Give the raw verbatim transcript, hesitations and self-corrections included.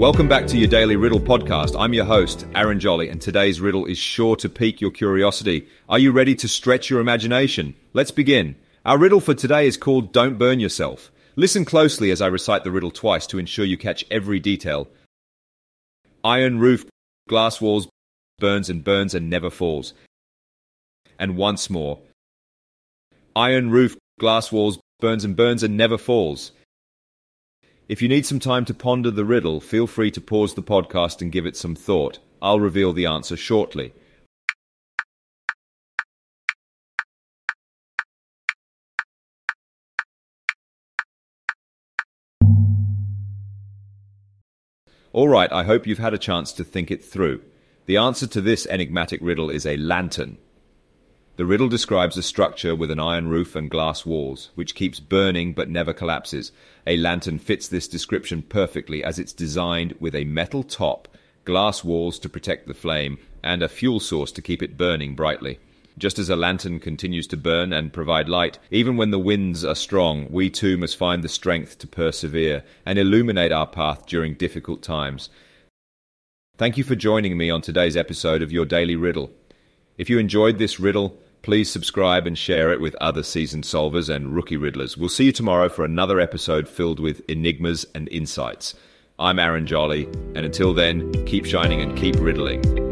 Welcome back to Your Daily Riddle podcast. I'm your host, Aaron Jolly, and today's riddle is sure to pique your curiosity. Are you ready to stretch your imagination? Let's begin. Our riddle for today is called Don't Burn Yourself. Listen closely as I recite the riddle twice to ensure you catch every detail. Iron roof, glass walls, burns and burns and never falls. And once more. Iron roof, glass walls, burns and burns and never falls. If you need some time to ponder the riddle, feel free to pause the podcast and give it some thought. I'll reveal the answer shortly. All right, I hope you've had a chance to think it through. The answer to this enigmatic riddle is a lantern. The riddle describes a structure with an iron roof and glass walls, which keeps burning but never collapses. A lantern fits this description perfectly as it's designed with a metal top, glass walls to protect the flame, and a fuel source to keep it burning brightly. Just as a lantern continues to burn and provide light, even when the winds are strong, we too must find the strength to persevere and illuminate our path during difficult times. Thank you for joining me on today's episode of Your Daily Riddle. If you enjoyed this riddle, please subscribe and share it with other seasoned solvers and rookie riddlers. We'll see you tomorrow for another episode filled with enigmas and insights. I'm Aaron Jolly, and until then, keep shining and keep riddling.